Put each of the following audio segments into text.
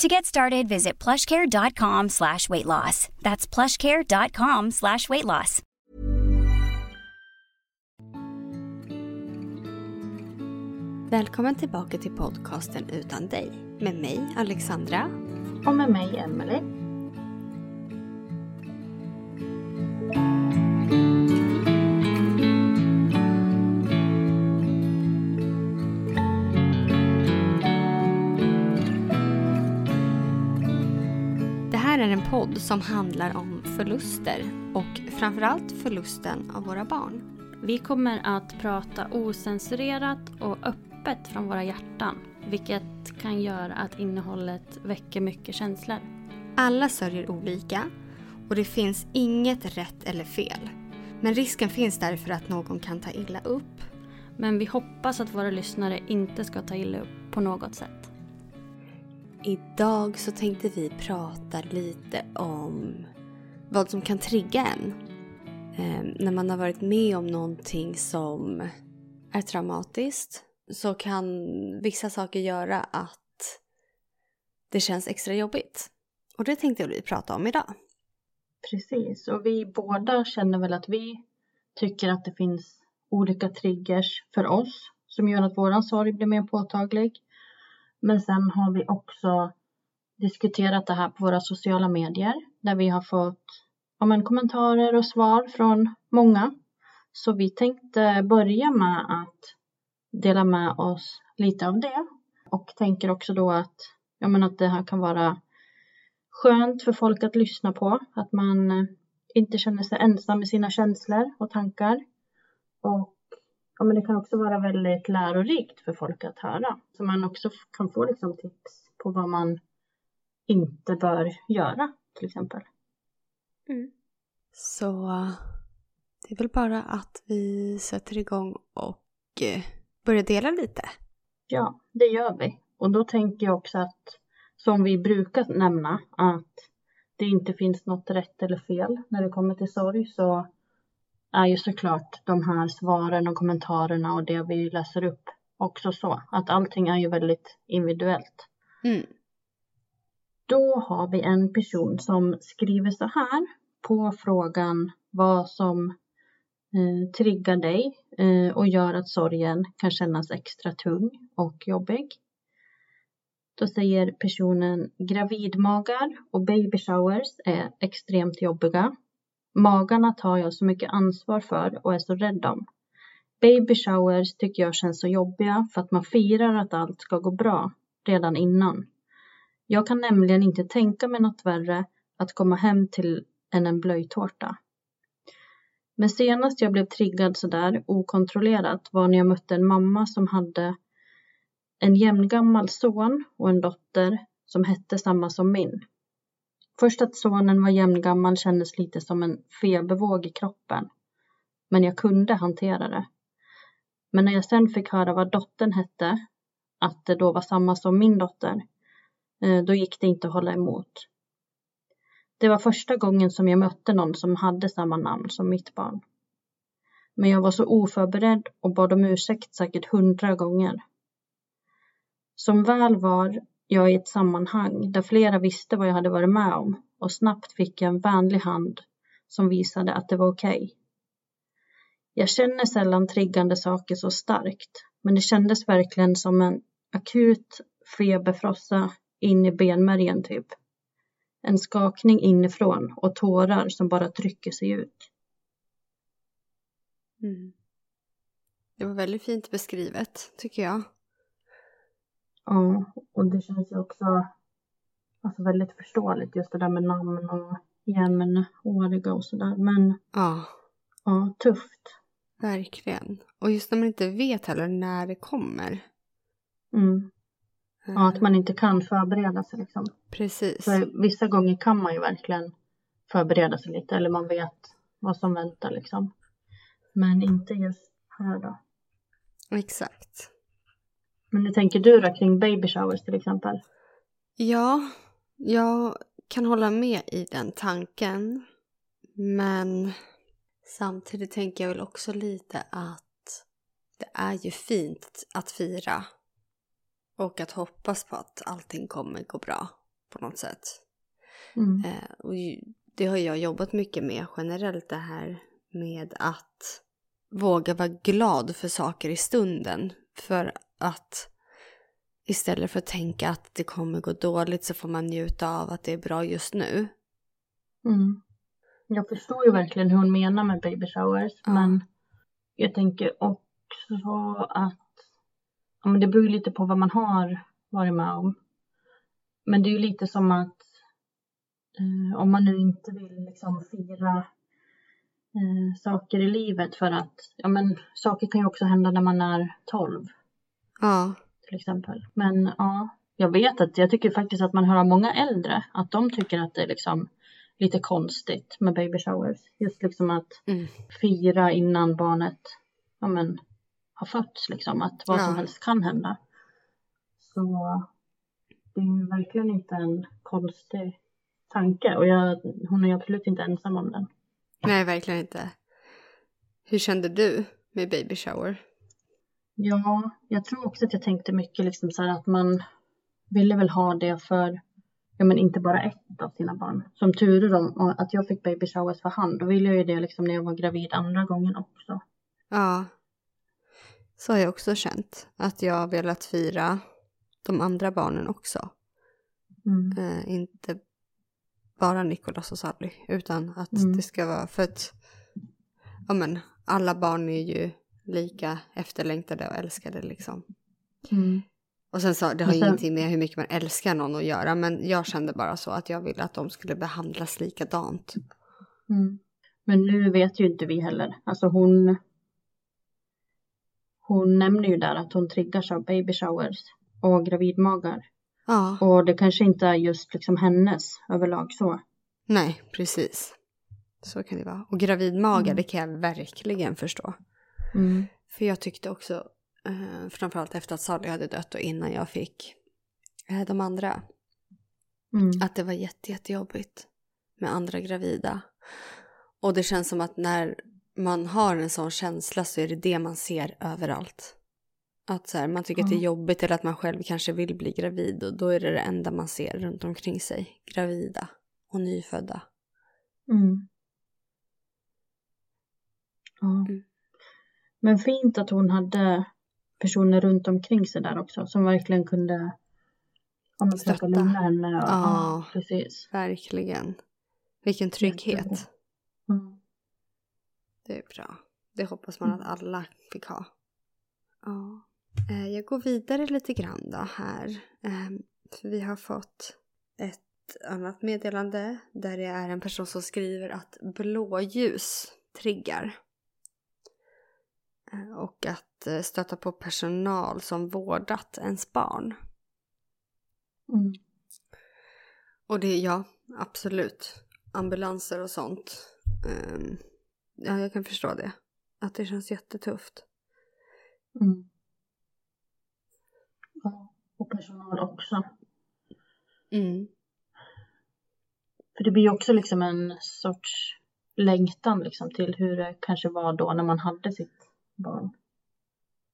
To get started, visit plushcare.com/weightloss. That's plushcare.com/weightloss. Välkommen tillbaka till podcasten Utan dig. Med mig, Alexandra. Och med mig, Emelie. Det är en podd som handlar om förluster och framförallt förlusten av våra barn. Vi kommer att prata osensurerat och öppet från våra hjärtan, vilket kan göra att innehållet väcker mycket känslor. Alla sörjer olika och det finns inget rätt eller fel. Men risken finns därför att någon kan ta illa upp. Men vi hoppas att våra lyssnare inte ska ta illa upp på något sätt. Idag så tänkte vi prata lite om vad som kan trigga en när man har varit med om någonting som är traumatiskt, så kan vissa saker göra att det känns extra jobbigt. Och det tänkte vi prata om idag. Precis, och vi båda känner väl att vi tycker att det finns olika triggers för oss som gör att våran sorg blir mer påtaglig. Men sen har vi också diskuterat det här på våra sociala medier, där vi har fått kommentarer och svar från många. Så vi tänkte börja med att dela med oss lite av det. Och tänker också då att, att det här kan vara skönt för folk att lyssna på. Att man inte känner sig ensam i sina känslor och tankar. Och det kan också vara väldigt lärorikt för folk att höra. Så man också kan få tips på vad man inte bör göra, till exempel. Mm. Så det är väl bara att vi sätter igång och börjar dela lite. Ja, det gör vi. Och då tänker jag också att, som vi brukar nämna, att det inte finns något rätt eller fel när det kommer till sorg, så är ju såklart de här svaren och kommentarerna och det vi läser upp också så. Att allting är ju väldigt individuellt. Mm. Då har vi en person som skriver så här på frågan vad som triggar dig och gör att sorgen kan kännas extra tung och jobbig. Då säger personen: gravidmagar och baby showers är extremt jobbiga. Magarna tar jag så mycket ansvar för och är så rädd om. Baby showers tycker jag känns så jobbiga för att man firar att allt ska gå bra redan innan. Jag kan nämligen inte tänka mig något värre att komma hem till än en blöjtårta. Men senast jag blev triggad sådär okontrollerat var när jag mötte en mamma som hade en jämngammal son och en dotter som hette samma som min. Först att sonen var jämngammal kändes lite som en febervåg i kroppen. Men jag kunde hantera det. Men när jag sen fick höra vad dottern hette, att det då var samma som min dotter, då gick det inte att hålla emot. Det var första gången som jag mötte någon som hade samma namn som mitt barn. Men jag var så oförberedd och bad om ursäkt säkert 100 gånger. Som väl var jag i ett sammanhang där flera visste vad jag hade varit med om och snabbt fick jag en vänlig hand som visade att det var okej. Jag känner sällan triggande saker så starkt, men det kändes verkligen som en akut feberfrossa in i benmärgen typ. En skakning inifrån och tårar som bara trycker sig ut. Mm. Det var väldigt fint beskrivet tycker jag. Ja, och det känns ju också alltså väldigt förståeligt just det där med namn och jämnåriga och sådär. Men ja, tufft. Verkligen. Och just när man inte vet heller när det kommer. Mm. Ja, att man inte kan förbereda sig liksom. Precis. För vissa gånger kan man ju verkligen förbereda sig lite. Eller man vet vad som väntar liksom. Men inte just här då. Exakt. Men hur tänker du då kring baby showers till exempel? Ja, jag kan hålla med i den tanken. Men samtidigt tänker jag väl också lite att det är ju fint att fira. Och att hoppas på att allting kommer gå bra på något sätt. Mm. Och det har jag jobbat mycket med generellt, det här med att våga vara glad för saker i stunden. För att istället för att tänka att det kommer gå dåligt så får man njuta av att det är bra just nu. Mm. Jag förstår ju verkligen hur hon menar med baby showers. Ja. Men jag tänker också att ja, men det beror lite på vad man har varit med om. Men det är ju lite som att om man nu inte vill liksom fira saker i livet för att ja, men saker kan ju också hända när man är 12. Ja. Till exempel. Men ja, jag vet att jag tycker faktiskt att man hör många äldre att de tycker att det är liksom lite konstigt med baby showers. Just liksom att fira innan barnet ja, men har fötts liksom, att vad som helst kan hända. Så det är verkligen inte en konstig tanke. Och hon är absolut inte ensam om den. Nej, verkligen inte. Hur kände du med baby shower? Ja, jag tror också att jag tänkte mycket liksom så här att man ville väl ha det för ja, men inte bara ett av sina barn. Som tur är att jag fick baby showers för hand. Då ville jag ju det liksom när jag var gravid andra gången också. Ja. Så har jag också känt att jag har velat fira de andra barnen också. Mm. Inte bara Nicolas och Sally, utan att det ska vara för att ja, men, alla barn är ju lika efterlängtade och älskade liksom. Mm. Och sen så, det har ju ingenting med hur mycket man älskar någon att göra, men jag kände bara så att jag ville att de skulle behandlas likadant. Mm. Men nu vet ju inte vi heller. Alltså Hon nämner ju där att hon triggas av baby showers och gravidmagar. Ja. Och det kanske inte är just liksom hennes överlag så. Nej, precis. Så kan det vara. Och gravidmagar, det kan jag verkligen förstå. Mm. För jag tyckte också, framförallt efter att Sally hade dött och innan jag fick de andra. Mm. Att det var jättejobbigt med andra gravida. Och det känns som att när man har en sån känsla så är det det man ser överallt. Att så här, man tycker att det är jobbigt eller att man själv kanske vill bli gravid. Och då är det det enda man ser runt omkring sig. Gravida och nyfödda. Mm. Ja. Mm. Men fint att hon hade personer runt omkring sig där också. Som verkligen kunde stötta henne. Och, ja, precis. Verkligen. Vilken trygghet. Mm. Det är bra. Det hoppas man att alla fick ha. Ja. Jag går vidare lite grann då här. För vi har fått ett annat meddelande. Där det är en person som skriver att blåljus triggar. Och att stöta på personal som vårdat ens barn. Mm. Och det är jag. Absolut. Ambulanser och sånt. Ja, jag kan förstå det. Att det känns jättetufft. Mm. Ja, och personal också. Mm. För det blir ju också liksom en sorts längtan liksom till hur det kanske var då när man hade sitt barn.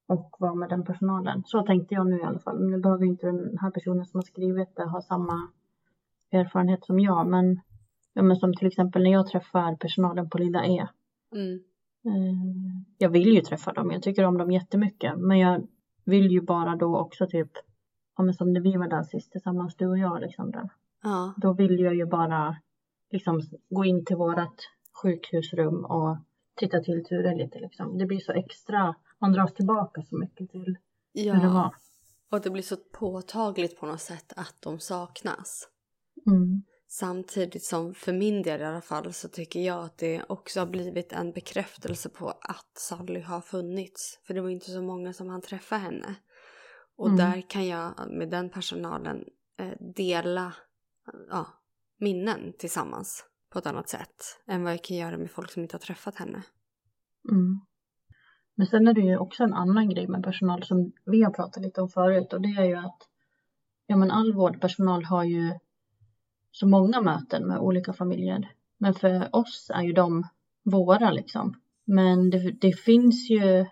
Och var med den personalen. Så tänkte jag nu i alla fall. Men nu behöver inte den här personen som har skrivit det ha samma erfarenhet som jag. Men, ja, men som till exempel när jag träffar personalen på Lilla E. Mm. Jag vill ju träffa dem. Jag tycker om dem jättemycket. Men jag vill ju bara då också typ. Ja, men som när vi var där sist tillsammans, du och jag, Alexandra. Ja. Då vill jag ju bara liksom gå in till vårat sjukhusrum och titta till turen lite liksom. Det blir så extra. Man dras tillbaka så mycket till hur det var. Och det blir så påtagligt på något sätt att de saknas. Mm. Samtidigt som för min del i alla fall så tycker jag att det också har blivit en bekräftelse på att Sally har funnits. För det var inte så många som hann träffa henne. Och där kan jag med den personalen dela minnen tillsammans på ett annat sätt. Än vad jag kan göra med folk som inte har träffat henne. Mm. Men sen är det ju också en annan grej med personal som vi har pratat lite om förut. Och det är ju att all vårdpersonal har ju så många möten med olika familjer. Men för oss är ju de våra liksom. Men det finns ju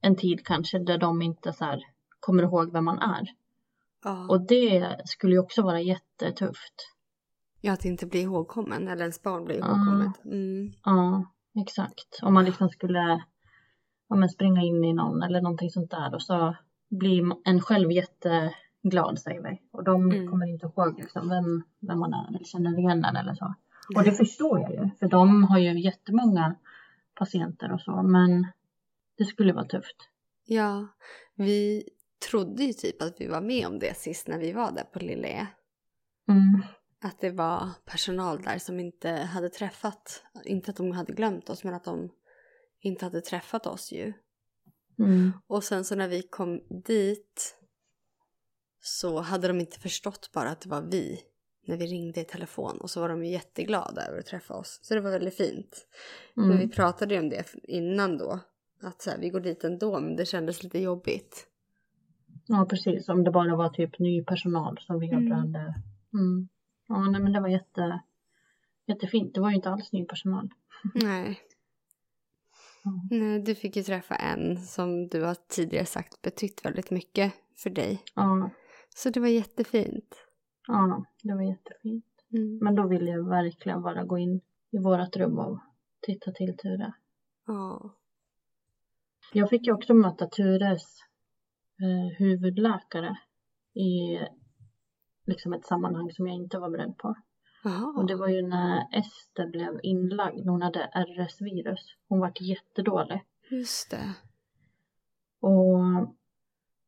en tid kanske där de inte så här kommer ihåg vem man är. Ja. Och det skulle ju också vara jättetufft. Ja, att inte bli ihågkommen eller ens barn blir ihågkommet. Mm. Ja, exakt. Om man liksom skulle... Om man springer in i någon eller någonting sånt där. Och så blir en själv jätteglad, säger vi. Och de kommer inte ihåg liksom, vem man är eller känner igen den eller så. Mm. Och det förstår jag ju. För de har ju jättemånga patienter och så. Men det skulle vara tufft. Ja, vi trodde ju typ att vi var med om det sist när vi var där på Lilla E. Mm. Att det var personal där som inte hade träffat. Inte att de hade glömt oss, men att de... inte hade träffat oss ju. Mm. Och sen så när vi kom dit så hade de inte förstått bara att det var vi när vi ringde i telefon. Och så var de ju jätteglada över att träffa oss. Så det var väldigt fint. Mm. Men vi pratade ju om det innan då. Att så här, vi går dit ändå, men det kändes lite jobbigt. Ja, precis. Om det bara var typ ny personal som vi jobbade. Mm. Ja, nej, men det var jättefint. Det var ju inte alls ny personal. Nej. Nej, du fick ju träffa en som du har tidigare sagt betytt väldigt mycket för dig. Ja. Så det var jättefint. Ja, det var jättefint. Mm. Men då ville jag verkligen bara gå in i vårat rum och titta till Ture. Ja. Jag fick ju också möta Tures huvudläkare i liksom ett sammanhang som jag inte var beredd på. Aha. Och det var ju när Ester blev inlagd. Hon hade RS-virus. Hon var jättedålig. Just det. Och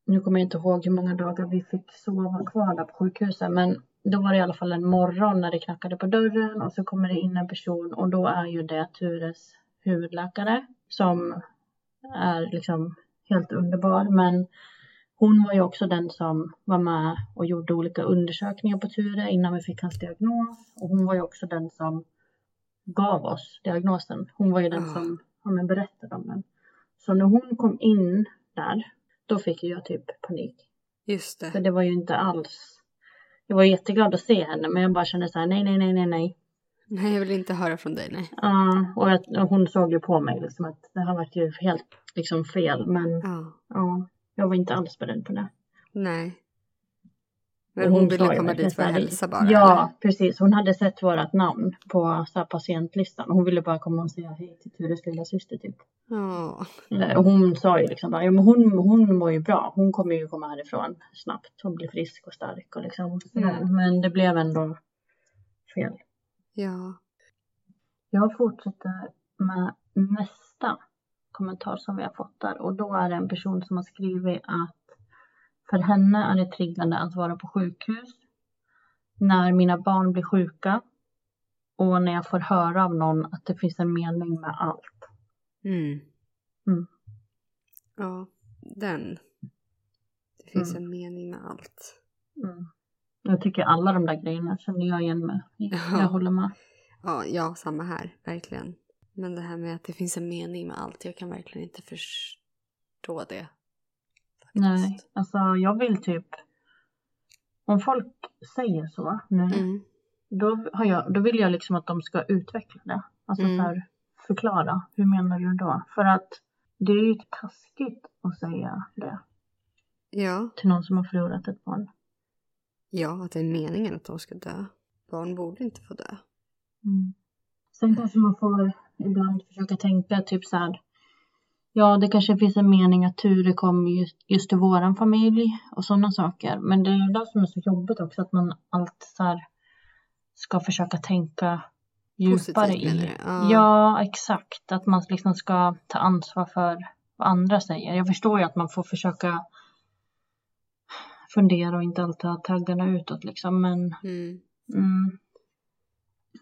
nu kommer jag inte ihåg hur många dagar vi fick sova kvar där på sjukhuset. Men då var det i alla fall en morgon när det knackade på dörren. Och så kommer det in en person. Och då är ju det Tures huvudläkare. Som är liksom helt underbar. Men hon var ju också den som var med och gjorde olika undersökningar på Ture innan vi fick hans diagnos. Och hon var ju också den som gav oss diagnosen. Hon var ju den som berättade om den. Så när hon kom in där, då fick jag typ panik. Just det. För det var ju inte alls... Jag var jätteglad att se henne, men jag bara kände så här, nej. Nej, jag vill inte höra från dig, nej. Och hon såg ju på mig liksom att det har varit ju helt liksom fel, men... Jag var inte alls beredd på det. Nej. Men hon ville komma dit för att hälsa bara. Ja, eller? Precis. Hon hade sett vårat namn på så här, patientlistan. Hon ville bara komma och säga hej till Tures lilla syster typ. Ja. Och hon sa ju liksom bara, ja, men hon mår ju bra. Hon kommer ju komma härifrån snabbt. Hon blir frisk och stark och liksom. Mm. Men det blev ändå fel. Ja. Jag fortsätter med nästa kommentar som vi har fått där. Och då är det en person som har skrivit att för henne är det triggande att vara på sjukhus. När mina barn blir sjuka. Och när jag får höra av någon att det finns en mening med allt. Mm. Mm. Ja, den. Det finns en mening med allt. Mm. Jag tycker alla de där grejerna känner jag igen med. Jag håller med. Ja, samma här. Verkligen. Men det här med att det finns en mening med allt. Jag kan verkligen inte förstå det. Faktiskt. Nej, alltså jag vill typ... Om folk säger så nu. då vill jag liksom att de ska utveckla det. Alltså så här, förklara. Hur menar du då? För att det är ju taskigt att säga det. Ja. Till någon som har förlorat ett barn. Ja, att det är meningen att de ska dö. Barn borde inte få dö. Mm. Sen kanske man får ibland försöka tänka typ så här. Ja, det kanske finns en mening att Ture kom just till våran familj och sådana saker. Men det är det som är så jobbigt också, att man alltid så här ska försöka tänka djupare. Positivt, i. Ja, exakt. Att man liksom ska ta ansvar för vad andra säger. Jag förstår ju att man får försöka fundera och inte alltid ha taggarna utåt liksom. Men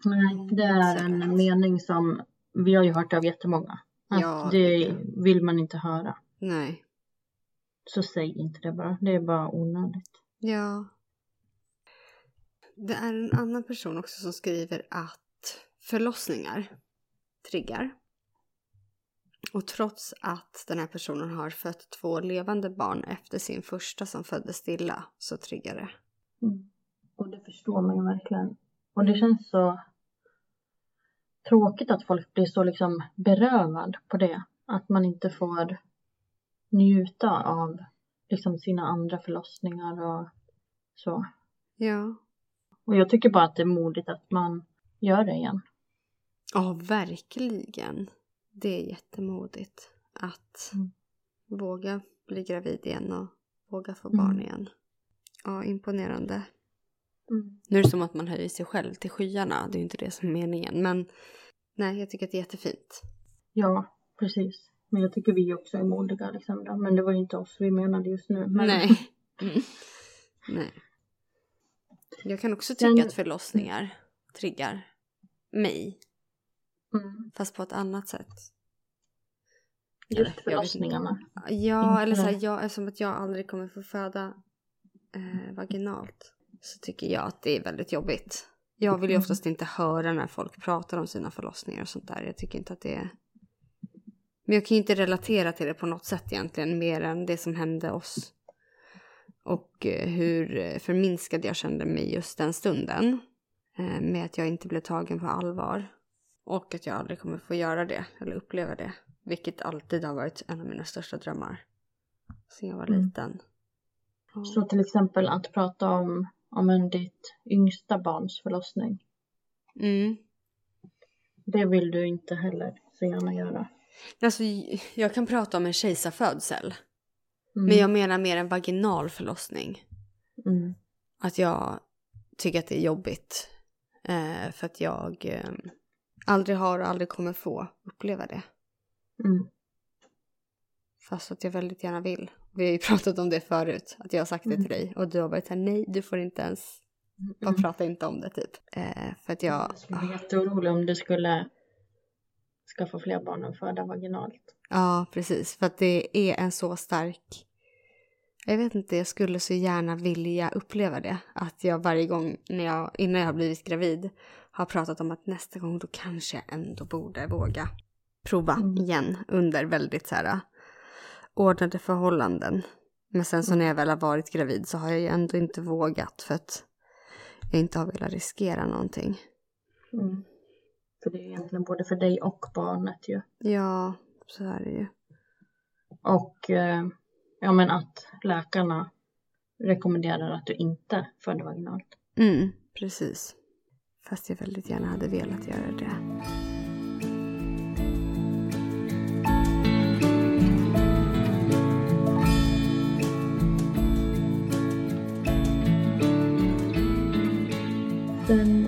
nej, det är en mening som vi har ju hört av jättemånga. Att ja, det vill man inte höra. Nej. Så säg inte det bara. Det är bara onödigt. Ja. Det är en annan person också som skriver att förlossningar triggar. Och trots att den här personen har fött 2 levande barn efter sin första som föddes stilla, så triggar det. Mm. Och det förstår man ju verkligen. Och det känns så tråkigt att folk blir så liksom berövad på det. Att man inte får njuta av liksom sina andra förlossningar och så. Ja. Och jag tycker bara att det är modigt att man gör det igen. Ja, verkligen. Det är jättemodigt att våga bli gravid igen och våga få barn igen. Ja, imponerande. Mm. Nu är det som att man höjer sig själv till skyarna. Det är ju inte det som är meningen. Men nej, jag tycker att det är jättefint. Ja, precis. Men jag tycker vi också är modiga, Alexandra. Men det var ju inte oss vi menade just nu. Men... Nej. Nej. Jag kan också tycka att förlossningar triggar mig. Mm. Fast på ett annat sätt. Just förlossningarna. Ja, eller så här, eftersom att jag aldrig kommer få föda vaginalt. Så tycker jag att det är väldigt jobbigt. Jag vill ju oftast inte höra när folk pratar om sina förlossningar och sånt där. Jag tycker inte att det är... Men jag kan ju inte relatera till det på något sätt egentligen. Mer än det som hände oss. Och hur förminskad jag kände mig just den stunden. Med att jag inte blev tagen på allvar. Och att jag aldrig kommer få göra det. Eller uppleva det. Vilket alltid har varit en av mina största drömmar. Sen jag var liten. Och... Så till exempel att prata om ditt yngsta barns förlossning. Mm. Det vill du inte heller så gärna göra. Alltså, jag kan prata om en kejsarfödsel. Mm. Men jag menar mer en vaginal förlossning. Mm. Att jag tycker att det är jobbigt. För att jag aldrig har och aldrig kommer få uppleva det. Mm. Fast att jag väldigt gärna vill. Vi har ju pratat om det förut. Att jag har sagt det till dig. Och du har varit här, nej, du får inte ens... Bara prata inte om det, typ. För att jag skulle bli jätteorolig om du skulle skaffa fler barn och föda vaginalt. Ja, precis. För att det är en så stark... Jag vet inte, jag skulle så gärna vilja uppleva det. Att jag varje gång, innan jag har blivit gravid, har pratat om att nästa gång då kanske jag ändå borde våga prova igen. Under väldigt så här... ordnade förhållanden. Men sen så när jag väl har varit gravid så har jag ju ändå inte vågat. För att jag inte har velat riskera någonting. Mm. För det är ju egentligen både för dig och barnet ju. Ja, så är det ju. Och ja, men att läkarna rekommenderar att du inte föder vaginalt. Mm, precis. Fast jag väldigt gärna hade velat göra det. Sen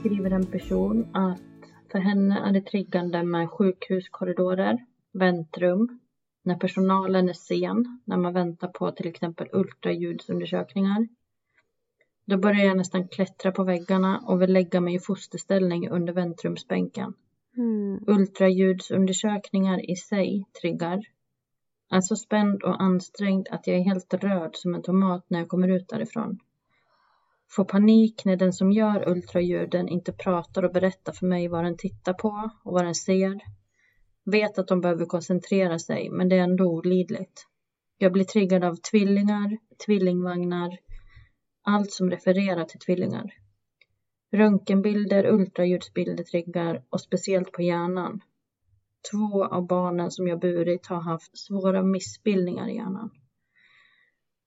skriver en person att för henne är det triggande med sjukhuskorridorer, väntrum, när personalen är sen, när man väntar på till exempel ultraljudsundersökningar. Då börjar jag nästan klättra på väggarna och vill lägga mig i fosterställning under väntrumsbänken. Mm. Ultraljudsundersökningar i sig triggar. Jag är så spänd och ansträngd att jag är helt röd som en tomat när jag kommer ut därifrån. Får panik när den som gör ultraljuden inte pratar och berättar för mig vad den tittar på och vad den ser. Vet att de behöver koncentrera sig, men det är ändå olidligt. Jag blir triggad av tvillingar, tvillingvagnar, allt som refererar till tvillingar. Röntgenbilder, ultraljudsbilder triggar och speciellt på hjärnan. 2 av barnen som jag burit har haft svåra missbildningar i hjärnan.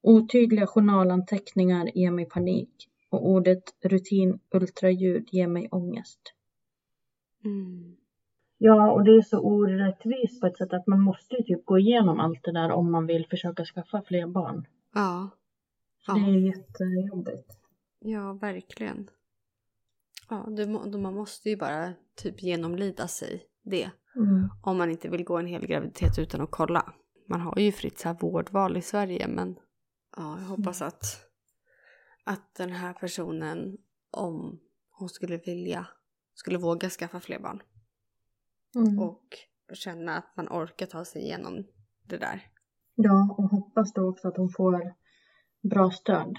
Otydliga journalanteckningar ger mig panik och ordet rutinultraljud ger mig ångest. Mm. Ja, och det är så orättvist på ett sätt att man måste ju typ gå igenom allt det där om man vill försöka skaffa fler barn. Ja. Ja. Det är jättejobbigt. Ja, verkligen. Ja, man måste ju bara typ genomlida sig det. Mm. Om man inte vill gå en hel graviditet utan att kolla. Man har ju fritt så här vårdval i Sverige, men ja, jag hoppas att den här personen, om hon skulle vilja, skulle våga skaffa fler barn. Mm. Och känna att man orkar ta sig igenom det där. Ja, och hoppas då också att hon får bra stöd.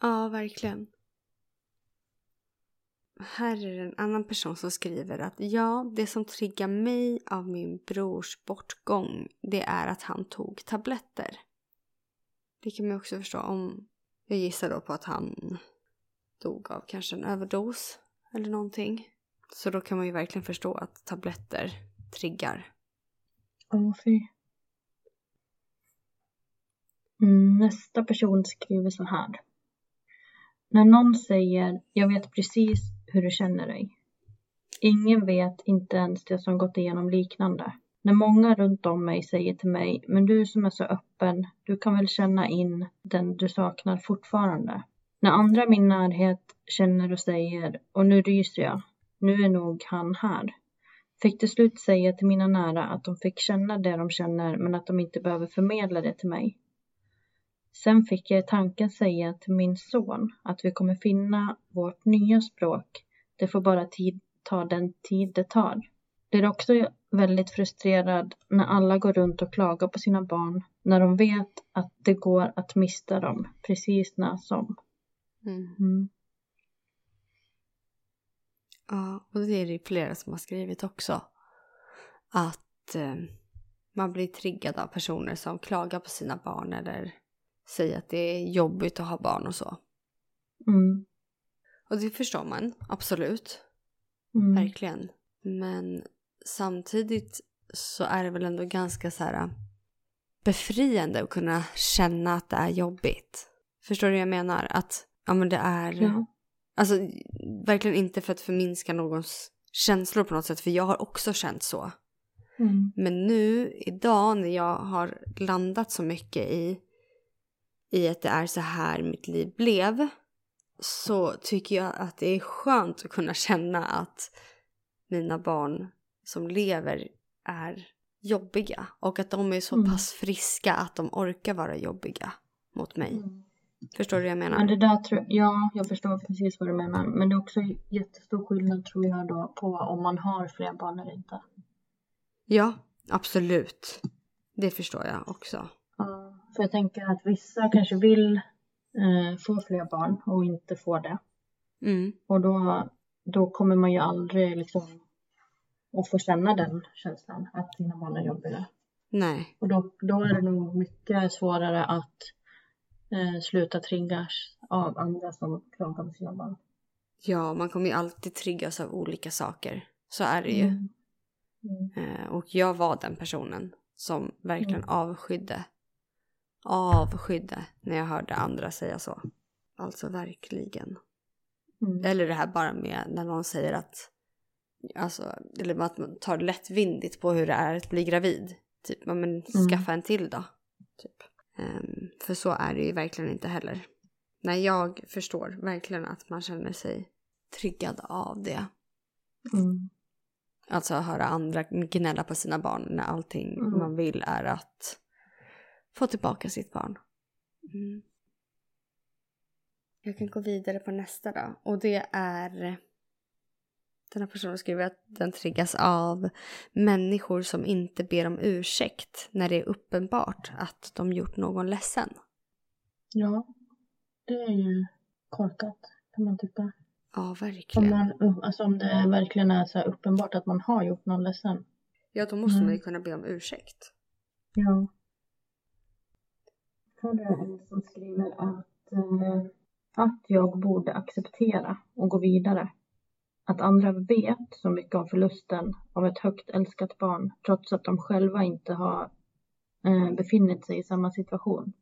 Ja, verkligen. Här är en annan person som skriver att ja, det som triggar mig av min brors bortgång, det är att han tog tabletter. Det kan man också förstå om, jag gissar då på att han dog av kanske en överdos eller någonting. Så då kan man ju verkligen förstå att tabletter triggar. Åh, fy. Nästa person skriver så här. När någon säger, jag vet precis hur du känner dig. Ingen vet, inte ens det som gått igenom liknande. När många runt om mig säger till mig, men du som är så öppen, du kan väl känna in den du saknar fortfarande. När andra i min närhet känner och säger, och nu ryser jag, nu är nog han här. Fick till slut säga till mina nära att de fick känna det de känner, men att de inte behöver förmedla det till mig. Sen fick jag i tanken säga till min son att vi kommer finna vårt nya språk. Det får bara ta den tid det tar. Det är också väldigt frustrerad när alla går runt och klagar på sina barn. När de vet att det går att mista dem precis när som. Mm. Ja, och det är det flera som har skrivit också. Att man blir triggad av personer som klagar på sina barn eller säger att det är jobbigt att ha barn och så. Mm. Och det förstår man, absolut. Mm. Verkligen. Men samtidigt så är det väl ändå ganska så här befriande att kunna känna att det är jobbigt. Förstår du vad jag menar? Att ja, men det är... Ja. Alltså, verkligen inte för att förminska någons känslor på något sätt. För jag har också känt så. Mm. Men nu, idag, när jag har landat så mycket i att det är så här mitt liv blev, så tycker jag att det är skönt att kunna känna att mina barn som lever är jobbiga. Och att de är så pass friska att de orkar vara jobbiga mot mig. Mm. Förstår du vad jag menar? Men det där ja, jag förstår precis vad du menar. Men det är också jättestor skillnad, tror jag då, på om man har fler barn eller inte. Ja, absolut. Det förstår jag också. För jag tänker att vissa kanske vill få fler barn och inte får det. Mm. Och då kommer man ju aldrig liksom att få känna den känslan att sina barn är jobbiga. Nej. Och då är det nog mycket svårare att sluta triggas av andra som klagar på sina barn. Ja, man kommer ju alltid triggas av olika saker. Så är det ju. Mm. Och jag var den personen som verkligen avskydde när jag hörde andra säga så. Alltså verkligen. Mm. Eller det här bara med när någon säger att, alltså, eller att man tar lättvindigt på hur det är att bli gravid. Typ, men skaffa en till då. Typ. För så är det ju verkligen inte heller. Nej, jag förstår verkligen att man känner sig triggad av det. Mm. Alltså höra andra gnälla på sina barn när allting man vill är att få tillbaka sitt barn. Mm. Jag kan gå vidare på nästa då. Och det är... Den här personen skriver att den triggas av människor som inte ber om ursäkt när det är uppenbart att de gjort någon ledsen. Ja, det är ju korkat, kan man tycka. Ja, verkligen. Om det verkligen är så här uppenbart att man har gjort någon ledsen. Ja, då måste man ju kunna be om ursäkt. Ja. Här är en som skriver att att jag borde acceptera och gå vidare. Att andra vet så mycket om förlusten av ett högt älskat barn trots att de själva inte har befunnit sig i samma situation.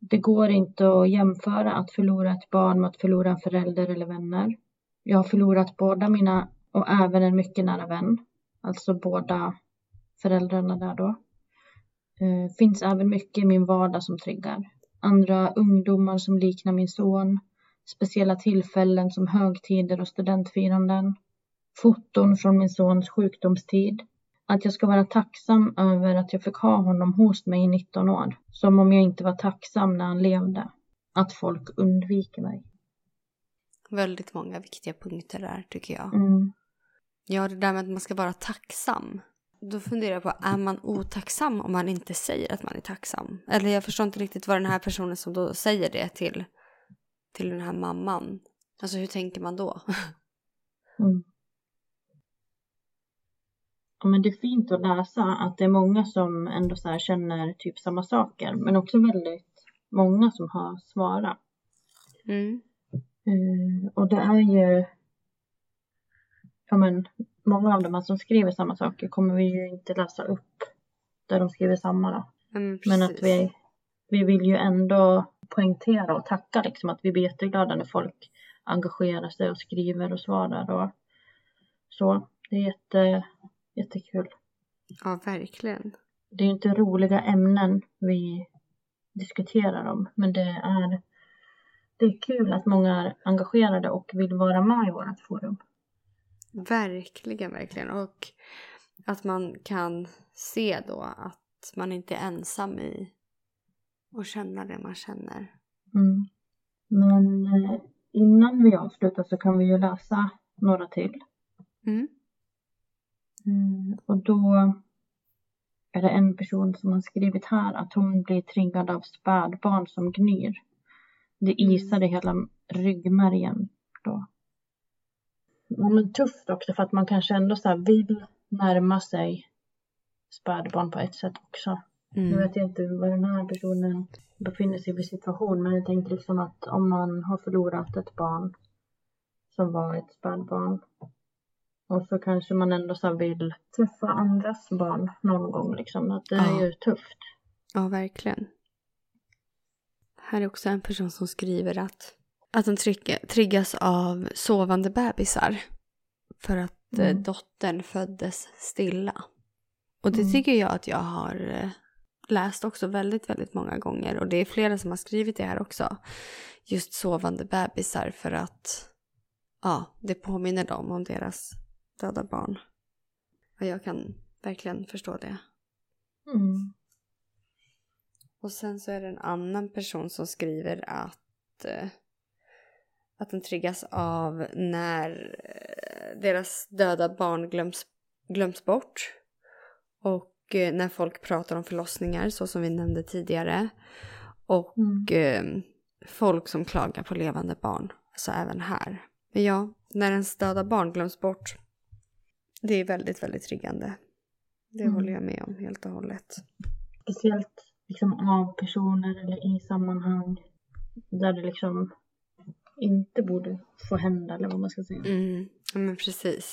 Det går inte att jämföra att förlora ett barn med att förlora en förälder eller vänner. Jag har förlorat båda mina och även en mycket nära vän. Alltså båda föräldrarna där då. Finns även mycket i min vardag som triggar. Andra ungdomar som liknar min son. Speciella tillfällen som högtider och studentfiranden. Foton från min sons sjukdomstid. Att jag ska vara tacksam över att jag fick ha honom hos mig i 19 år. Som om jag inte var tacksam när han levde. Att folk undviker mig. Väldigt många viktiga punkter där tycker jag. Mm. Ja, det där med att man ska vara tacksam. Då funderar jag på, är man otacksam om man inte säger att man är tacksam? Eller jag förstår inte riktigt vad den här personen som då säger det till den här mamman. Alltså hur tänker man då? Mm. Ja, men det är fint att läsa att det är många som ändå så här känner typ samma saker. Men också väldigt många som har svarat. Mm. Och det är ju... Ja, men många av de som skriver samma saker kommer vi ju inte läsa upp där de skriver samma då. Mm, men att vi vill ju ändå poängtera och tacka liksom, att vi blir jätteglada när folk engagerar sig och skriver och svarar och så. Det är jättekul. Ja, verkligen. Det är ju inte roliga ämnen vi diskuterar om, men det är kul att många är engagerade och vill vara med i vårt forum. Verkligen, verkligen. Och att man kan se då att man inte är ensam i och känna det man känner. Mm. Men innan vi avslutar så kan vi ju läsa några till. Mm. Och då är det en person som har skrivit här att hon blir triggad av spädbarn som gnyr. Det isade hela ryggmärgen då. Ja, men tufft också för att man kanske ändå så här vill närma sig spädbarn på ett sätt också. Mm. Nu vet jag inte vad den här personen befinner sig i situation, men jag tänkte liksom att om man har förlorat ett barn som var ett spädbarn och så kanske man ändå så här vill träffa andras barn någon gång liksom, att det är ju tufft. Ja, verkligen. Här är också en person som skriver att de triggas av sovande bebisar. För att dottern föddes stilla. Och det tycker jag att jag har läst också väldigt, väldigt många gånger. Och det är flera som har skrivit det här också. Just sovande bebisar för att det påminner dem om deras döda barn. Och jag kan verkligen förstå det. Mm. Och sen så är det en annan person som skriver att den triggas av när deras döda barn glöms bort. Och när folk pratar om förlossningar, så som vi nämnde tidigare. Och folk som klagar på levande barn. Så även här. Men ja, när ens döda barn glöms bort. Det är väldigt, väldigt triggande. Det håller jag med om helt och hållet. Speciellt liksom av personer eller i sammanhang där det liksom inte borde få hända, eller vad man ska säga. Mm, men precis.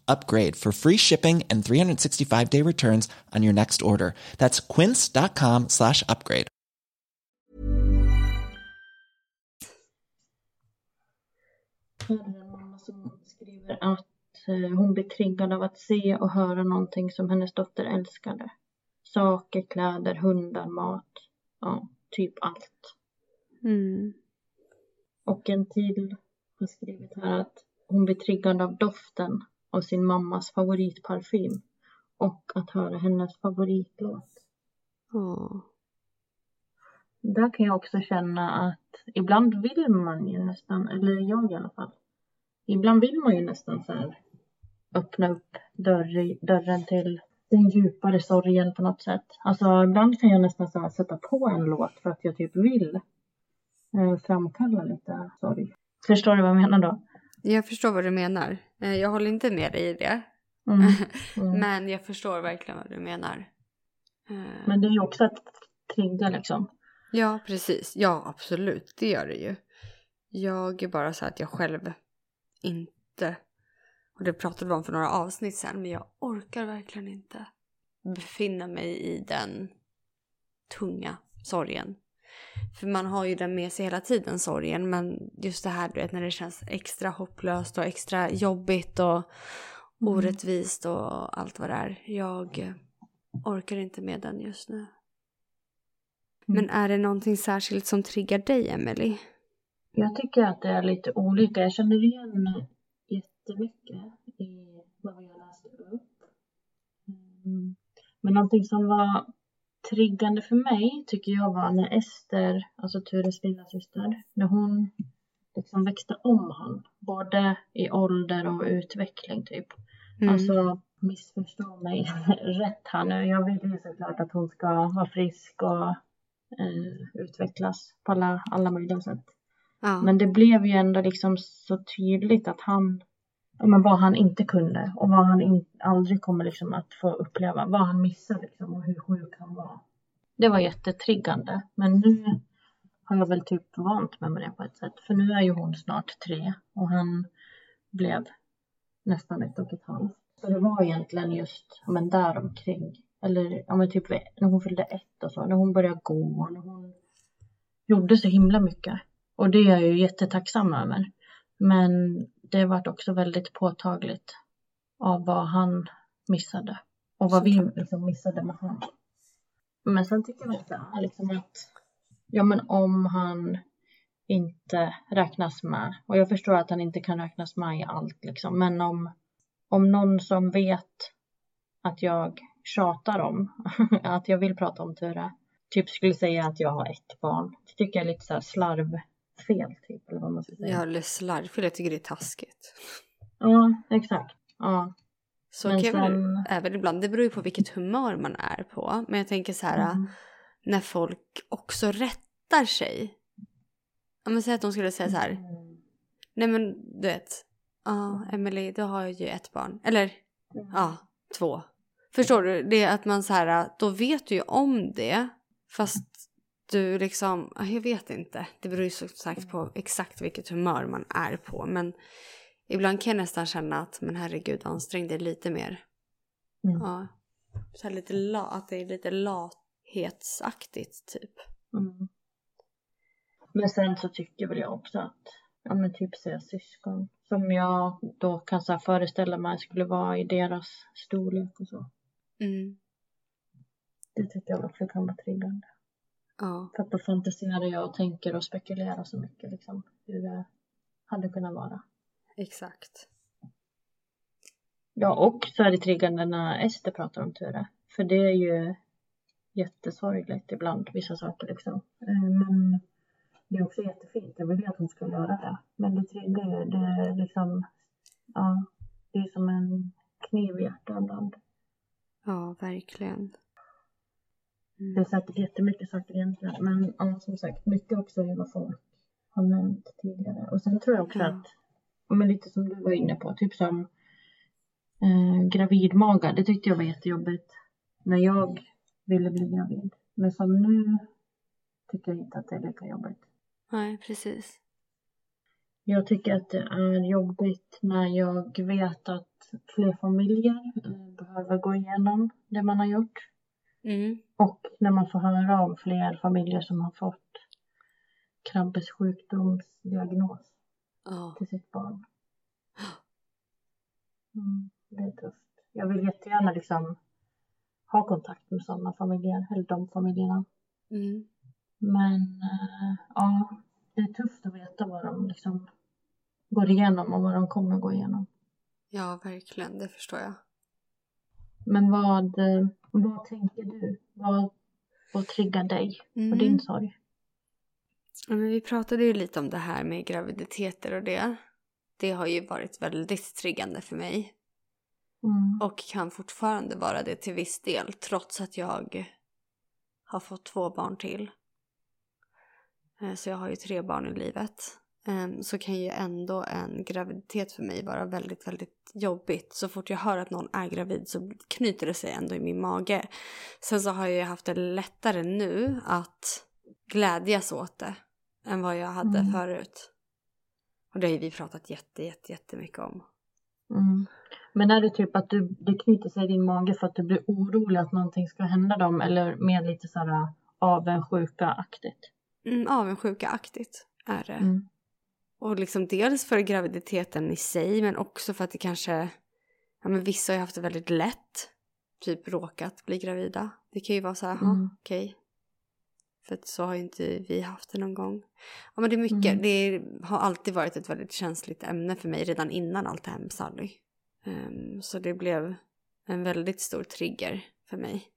for free shipping and 365-day returns on your next order. That's quince.com/upgrade. som skriver att hon blir triggad av att se och höra någonting som hennes dotter älskade. Saker, kläder, hundar, mat. Ja, typ allt. Mm. Och en till har skrivit här att hon blir triggad av doften av sin mammas favoritparfym. Och att höra hennes favoritlåt. Mm. Där kan jag också känna att ibland vill man ju nästan, eller jag i alla fall. Ibland vill man ju nästan så här öppna upp dörren till den djupare sorgen på något sätt. Alltså ibland kan jag nästan så här sätta på en låt för att jag typ vill framkalla lite sorg. Förstår du vad jag menar då? Jag förstår vad du menar. Jag håller inte med dig i det. Men jag förstår verkligen vad du menar. Men det är ju också att trigga liksom. Ja, precis. Ja, absolut. Det gör det ju. Jag är bara så att jag själv inte, och det pratade vi om för några avsnitt sen, men jag orkar verkligen inte befinna mig i den tunga sorgen. För man har ju den med sig hela tiden, sorgen, men just det här, du vet, när det känns extra hopplöst och extra jobbigt och orättvist och allt vad det är. Jag orkar inte med den just nu. Men är det någonting särskilt som triggar dig, Emelie? Jag tycker att det är lite olika. Jag känner igen jättemycket i vad jag läste upp. Men någonting som var triggande för mig tycker jag var när Ester, alltså Tures lilla syster, när hon liksom växte om han. Både i ålder och utveckling typ. Alltså missförstå mig rätt här nu. Jag vill ju såklart att hon ska vara frisk och utvecklas på alla möjliga sätt. Ja. Men det blev ju ändå liksom så tydligt att han, men vad han inte kunde och vad han aldrig kommer liksom att få uppleva, vad han missade liksom och hur sjuk han var. Det var jättetriggande, men nu har jag väl typ vant med det på ett sätt. För nu är ju hon snart 3 och han blev nästan 1,5. Så det var egentligen just men däromkring. Eller ja, men typ när hon fyllde 1 och så, när hon började gå, när hon gjorde så himla mycket. Och det är jag ju jättetacksam över. Men det varit också väldigt påtagligt av vad han missade. Och vad vi liksom missade med honom. Men sen tycker jag att, liksom att ja, men om han inte räknas med. Och jag förstår att han inte kan räknas med i allt. Liksom, men om någon som vet att jag tjatar om att jag vill prata om Ture. Typ skulle säga att jag har 1 barn. Det tycker jag är lite så här slarvfel typ. Eller vad man ska säga. Ja, eller slarvfel. Jag tycker det är taskigt. Ja, exakt. Ja. Så men kan man även ibland. Det beror ju på vilket humör man är på. Men jag tänker så här. När folk också rättar sig. Men säg att de skulle säga så här. Nej men du vet. Emelie, då har jag ju 1 barn. Eller ja, 2. Förstår du? Det är att man så här. Då vet du ju om det. Fast du liksom, jag vet inte. Det beror ju som sagt på exakt vilket humör man är på. Men ibland kan jag nästan känna att, men herregud, ansträng dig lite mer. Ja. Så här lite att det är lite lathetsaktigt typ. Men sen så tycker väl jag också att, ja men typ säga syskon. Som jag då kan så här föreställa mig skulle vara i deras storlek och så. Det tycker jag också kan vara triggande. Ja. För att då fantiserar jag och tänker och spekulerar så mycket liksom, hur det hade kunnat vara. Exakt. Ja, och så är det triggande när Ester pratar om Ture. För det är ju jättesorgligt ibland, vissa saker liksom. Men det är också jättefint. Jag vill att hon ska göra det. Men det triggar ju, det är liksom, ja, det är som en kniv i hjärtat ibland. Ja, verkligen. Det är säkert jättemycket saker egentligen. Men ja, som sagt, mycket också är vad folk har nämnt tidigare. Och sen tror jag också att, men lite som du var inne på, typ som gravidmaga. Det tyckte jag var jättejobbigt när jag ville bli gravid. Men som nu tycker jag inte att det är lika jobbigt. Nej, precis. Jag tycker att det är jobbigt när jag vet att fler familjer behöver gå igenom det man har gjort. Och när man får höra om fler familjer som har fått Krabbes sjukdomsdiagnos till sitt barn. Det är tufft. Jag vill jättegärna liksom ha kontakt med sådana familjer, eller de familjerna. Mm. Men ja, det är tufft att veta vad de liksom går igenom och vad de kommer att gå igenom. Ja, verkligen. Det förstår jag. Men vad tänker du? Vad triggar dig och din sorg? Ja, men vi pratade ju lite om det här med graviditeter och det. Det har ju varit väldigt triggande för mig. Mm. Och kan fortfarande vara det till viss del, trots att jag har fått 2 barn till. Så jag har ju 3 barn i livet. Så kan ju ändå en graviditet för mig vara väldigt, väldigt jobbigt. Så fort jag hör att någon är gravid så knyter det sig ändå i min mage. Sen så har jag haft det lättare nu att glädjas åt det än vad jag hade förut. Och det har vi pratat jättemycket om. Mm. Men är det typ att det knyter sig i din mage för att du blir orolig att någonting ska hända dem? Eller mer lite sådär avundsjuka-aktigt? Mm, avundsjuka-aktigt är det. Mm. Och liksom dels för graviditeten i sig, men också för att det kanske... Ja, men vissa har ju haft det väldigt lätt. Typ råkat bli gravida. Det kan ju vara så här, okej. För att så har ju inte vi haft det någon gång. Ja, men det är mycket. Det har alltid varit ett väldigt känsligt ämne för mig redan innan allt det här med Sally. Så det blev en väldigt stor trigger för mig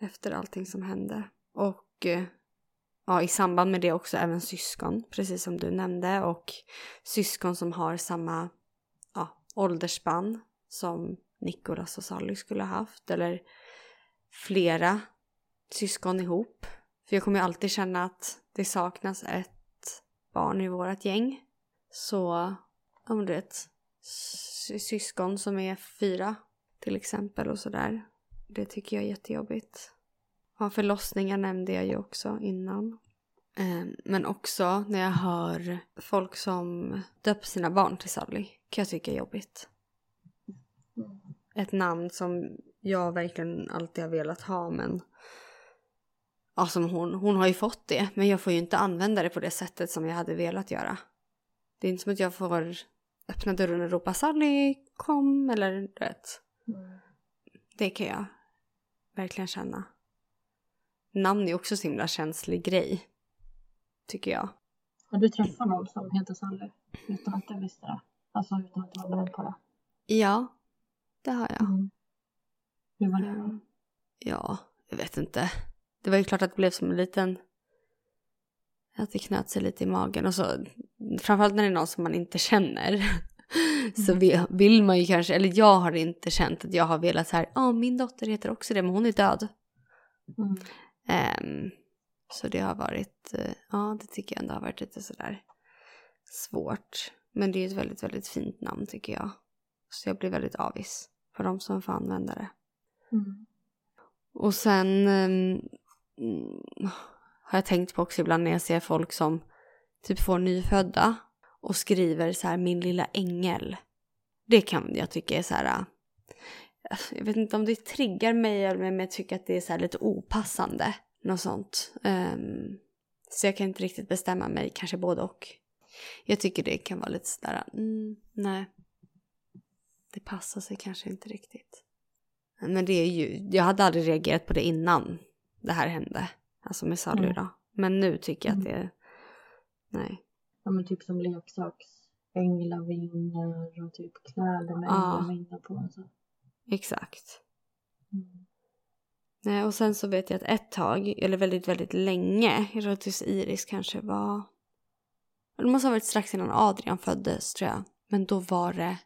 efter allting som hände. Och ja, i samband med det också även syskon, precis som du nämnde. Och syskon som har samma åldersspann som Nicolas och Sally skulle ha haft. Eller flera syskon ihop. För jag kommer ju alltid känna att det saknas ett barn i vårat gäng. Så... om du vet, syskon som är 4 till exempel och sådär. Det tycker jag är jättejobbigt. Ja, förlossningar nämnde jag ju också innan. Men också när jag hör folk som döper sina barn till Sally kan jag tycka är jobbigt. Ett namn som jag verkligen alltid har velat ha, men ja, som hon har ju fått det. Men jag får ju inte använda det på det sättet som jag hade velat göra. Det är inte som att jag får öppna dörren och ropa Sally, kom, eller rätt. Det kan jag verkligen känna. Namn är också en himla känslig grej, tycker jag. Har du träffat någon som heter Sally utan att du visste det? Alltså utan att du var beredd på det? Ja, det har jag. Hur var det? Ja, jag vet inte. Det var ju klart att det blev som en liten... att det knöt sig lite i magen. Och så, framförallt när det är någon som man inte känner. Så vill man ju kanske... eller jag har inte känt att jag har velat så här... min dotter heter också det, men hon är död. Så det har varit... det tycker jag ändå har varit lite sådär svårt. Men det är ett väldigt, väldigt fint namn tycker jag. Så jag blir väldigt avis för de som får använda det. Och sen... har jag tänkt på också ibland när jag ser folk som typ får nyfödda och skriver så här, min lilla ängel. Det kan jag tycka är så här, jag vet inte om det triggar mig eller men jag tycker att det är så här lite opassande. Något sånt. Så jag kan inte riktigt bestämma mig, kanske både och. Jag tycker det kan vara lite så där, nej. Det passar sig kanske inte riktigt. Men det är ju, jag hade aldrig reagerat på det innan det här hände. Alltså med Sally då. Men nu tycker jag att det är... nej. Ja, men typ som leksaks änglavingar och typ kläder med änglavingar på. Alltså. Exakt. Nej, och sen så vet jag att ett tag, eller väldigt, väldigt länge, jag tror att Iris kanske var... det måste ha varit strax innan Adrian föddes, tror jag. Men då var det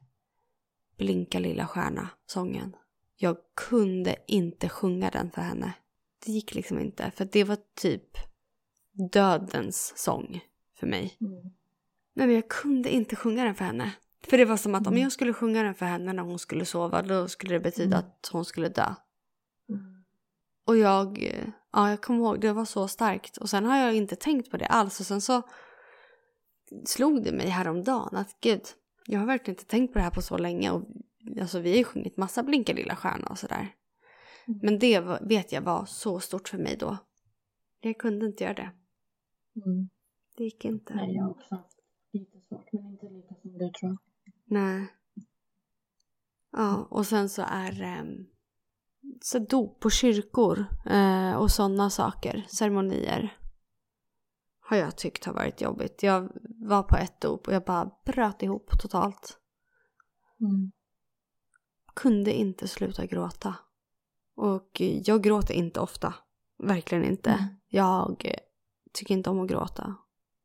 Blinka lilla stjärna, sången. Jag kunde inte sjunga den för henne. Det gick liksom inte. För det var typ dödens sång för mig. Men jag kunde inte sjunga den för henne. För det var som att om jag skulle sjunga den för henne när hon skulle sova, då skulle det betyda att hon skulle dö. Och jag kommer ihåg, det var så starkt. Och sen har jag inte tänkt på det alls. Och sen så slog det mig häromdagen att gud, jag har verkligen inte tänkt på det här på så länge. Och, alltså vi har ju sjungit massa Blinka lilla stjärna och sådär. Men det vet jag var så stort för mig då. Jag kunde inte göra det. Det gick inte. Nej, jag har också lite svårt. Men inte lika som det, tror jag. Nej. Ja, och sen så är så dop på kyrkor och sådana saker, ceremonier, har jag tyckt har varit jobbigt. Jag var på ett dop och jag bara bröt ihop totalt. Mm. Kunde inte sluta gråta. Och jag gråter inte ofta. Verkligen inte. Mm. Jag tycker inte om att gråta.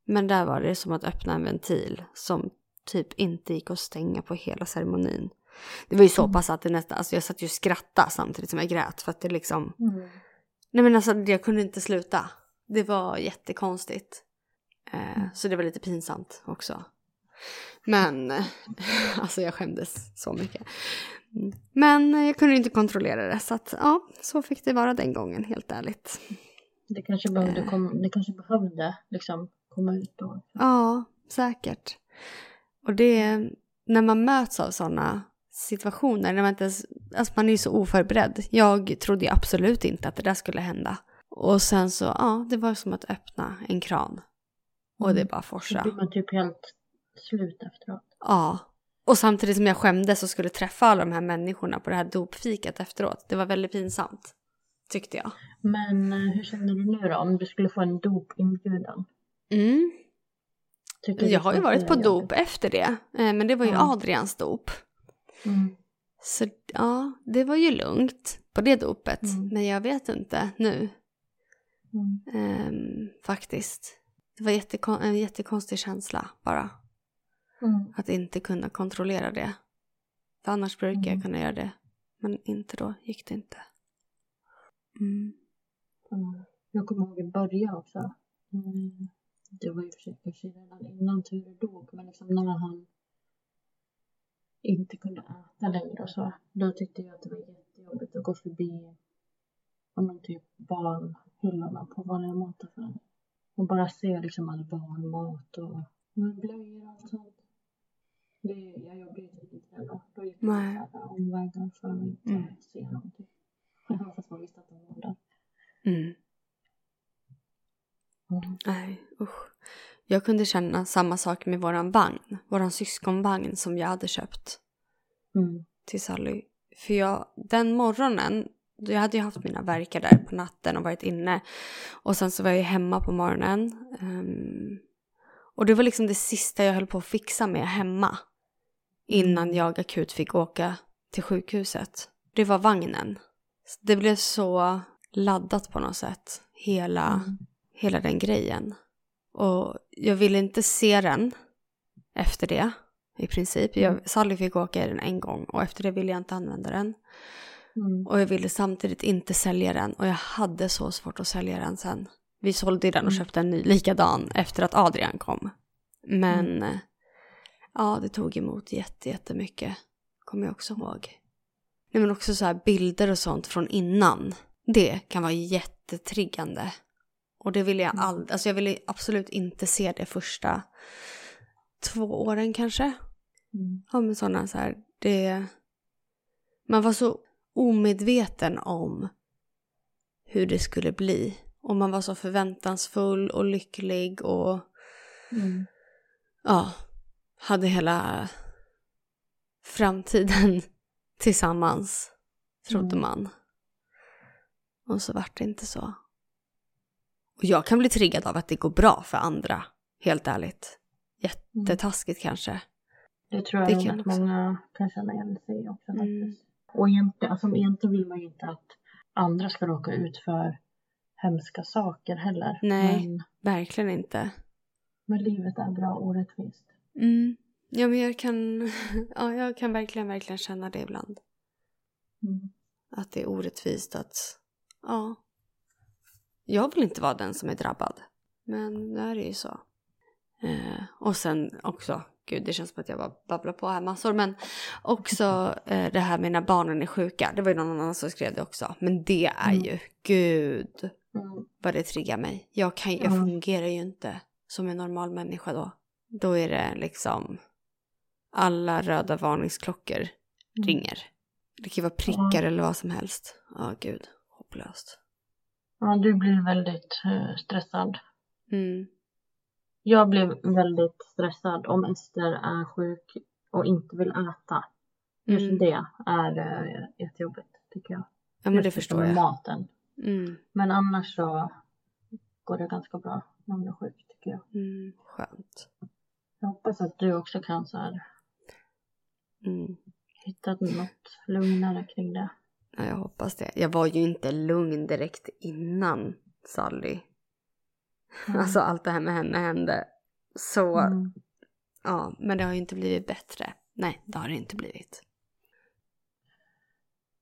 Men där var det som att öppna en ventil som typ inte gick att stänga på hela ceremonin. Det var ju så pass att det nästan, alltså jag satt ju och skrattade samtidigt som jag grät. För att det liksom, nej men alltså jag kunde inte sluta. Det var jättekonstigt. Så det var lite pinsamt också. Men alltså jag skämdes så mycket. Men jag kunde inte kontrollera det. Så att ja, så fick det vara den gången, helt ärligt. Det kanske behövde, liksom komma ut då. Ja, säkert. Och det, när man möts av sådana situationer, när man inte ens, alltså man är ju så oförberedd. Jag trodde ju absolut inte att det där skulle hända. Och sen så, ja, det var som att öppna en kran. Och det bara forsa. Då man typ helt slut efteråt. Ja. Och samtidigt som jag skämdes så skulle träffa alla de här människorna på det här dopfikat efteråt. Det var väldigt pinsamt, tyckte jag. Men hur känner du nu då om du skulle få en dopinbjudan? Jag har ju varit på dop efter det. Men det var ju Adrians dop. Så ja, det var ju lugnt på det dopet. Men jag vet inte nu. Faktiskt. Det var en jättekonstig känsla bara. Att inte kunna kontrollera det. För annars brukar jag kunna göra det. Men inte då, gick det inte. Jag kommer ihåg i början också. Det var ju för sig redan innan Ture dog. Men liksom när han inte kunde äta längre och så. Då tyckte jag att det var jättejobbigt att gå förbi typ barnhyllorna på vanliga mataffärer. Och bara se liksom all barnmat och blöjor och sånt. Jag blev inte heller. Då gick jag omvägen för att inte se någonting. Fast man visste att de var där. Nej, usch. Jag kunde känna samma sak med våran syskonvagn som jag hade köpt till Sally. För den morgonen, jag hade ju haft mina verkar där på natten och varit inne. Och sen så var jag ju hemma på morgonen. Och det var liksom det sista jag höll på att fixa med hemma. Innan jag akut fick åka till sjukhuset. Det var vagnen. Det blev så laddat på något sätt. Hela den grejen. Och jag ville inte se den efter det i princip. Sally fick åka i den en gång och efter det ville jag inte använda den. Och jag ville samtidigt inte sälja den. Och jag hade så svårt att sälja den sen. Vi sålde den och köpte en ny likadan efter att Adrian kom. Men ja, det tog emot jättemycket. Kommer jag också ihåg. Nej, men också så här bilder och sånt från innan. Det kan vara jättetriggande. Och det ville jag aldrig. Alltså jag ville absolut inte se det första 2 åren kanske. Ja, men sådana så här. Man var så omedveten om hur det skulle bli. Och man var så förväntansfull och lycklig och ja, hade hela framtiden tillsammans, trodde man. Och så vart det inte så. Och jag kan bli triggad av att det går bra för andra, helt ärligt. Jättetaskigt kanske. Det tror jag att många kan känna igen sig också faktiskt. Och egentligen vill man ju inte att andra ska råka ut för hemska saker heller. Nej, verkligen inte. Men livet är bra orättvist. Ja, men jag kan verkligen känna det ibland. Att det är orättvist att, ja, jag vill inte vara den som är drabbad. Men det är ju så. Och sen också, gud, det känns som att jag bara babblar på här massor. Men också det här med när barnen är sjuka. Det var ju någon annan som skrev det också. Men det är ju, gud, vad det triggar mig. Jag fungerar ju inte som en normal människa då. Då är det liksom, alla röda varningsklockor ringer. Det kan ju vara prickar eller vad som helst. Ja, gud, hopplöst. Ja, du blir väldigt stressad. Jag blev väldigt stressad om Ester är sjuk och inte vill äta. Just det är jättejobbigt tycker jag. Ja, men det förstår jag. Maten. Mm. Men annars så går det ganska bra när man är sjuk tycker jag. Mm. Skönt. Jag hoppas att du också kan så här hitta något lugnare kring det. Ja, jag hoppas det. Jag var ju inte lugn direkt innan Sally. Alltså allt det här med henne hände. Så ja, men det har ju inte blivit bättre. Nej, det har det inte blivit.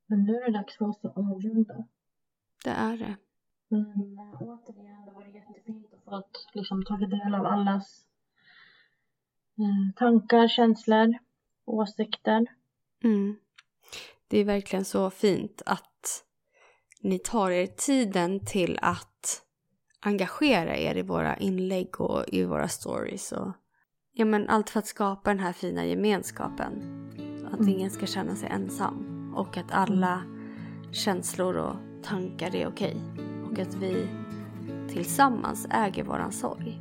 Men nu är det dags för oss att avrunda. Det är det. Men återigen, det var jättefint att få liksom, ta del av allas tankar, känslor, åsikter. Mm. Det är verkligen så fint att ni tar er tiden till att engagera er i våra inlägg och i våra stories. Och, ja, men allt för att skapa den här fina gemenskapen. Att ingen ska känna sig ensam. Och att alla känslor och tankar är okej. Och att vi tillsammans äger våran sorg.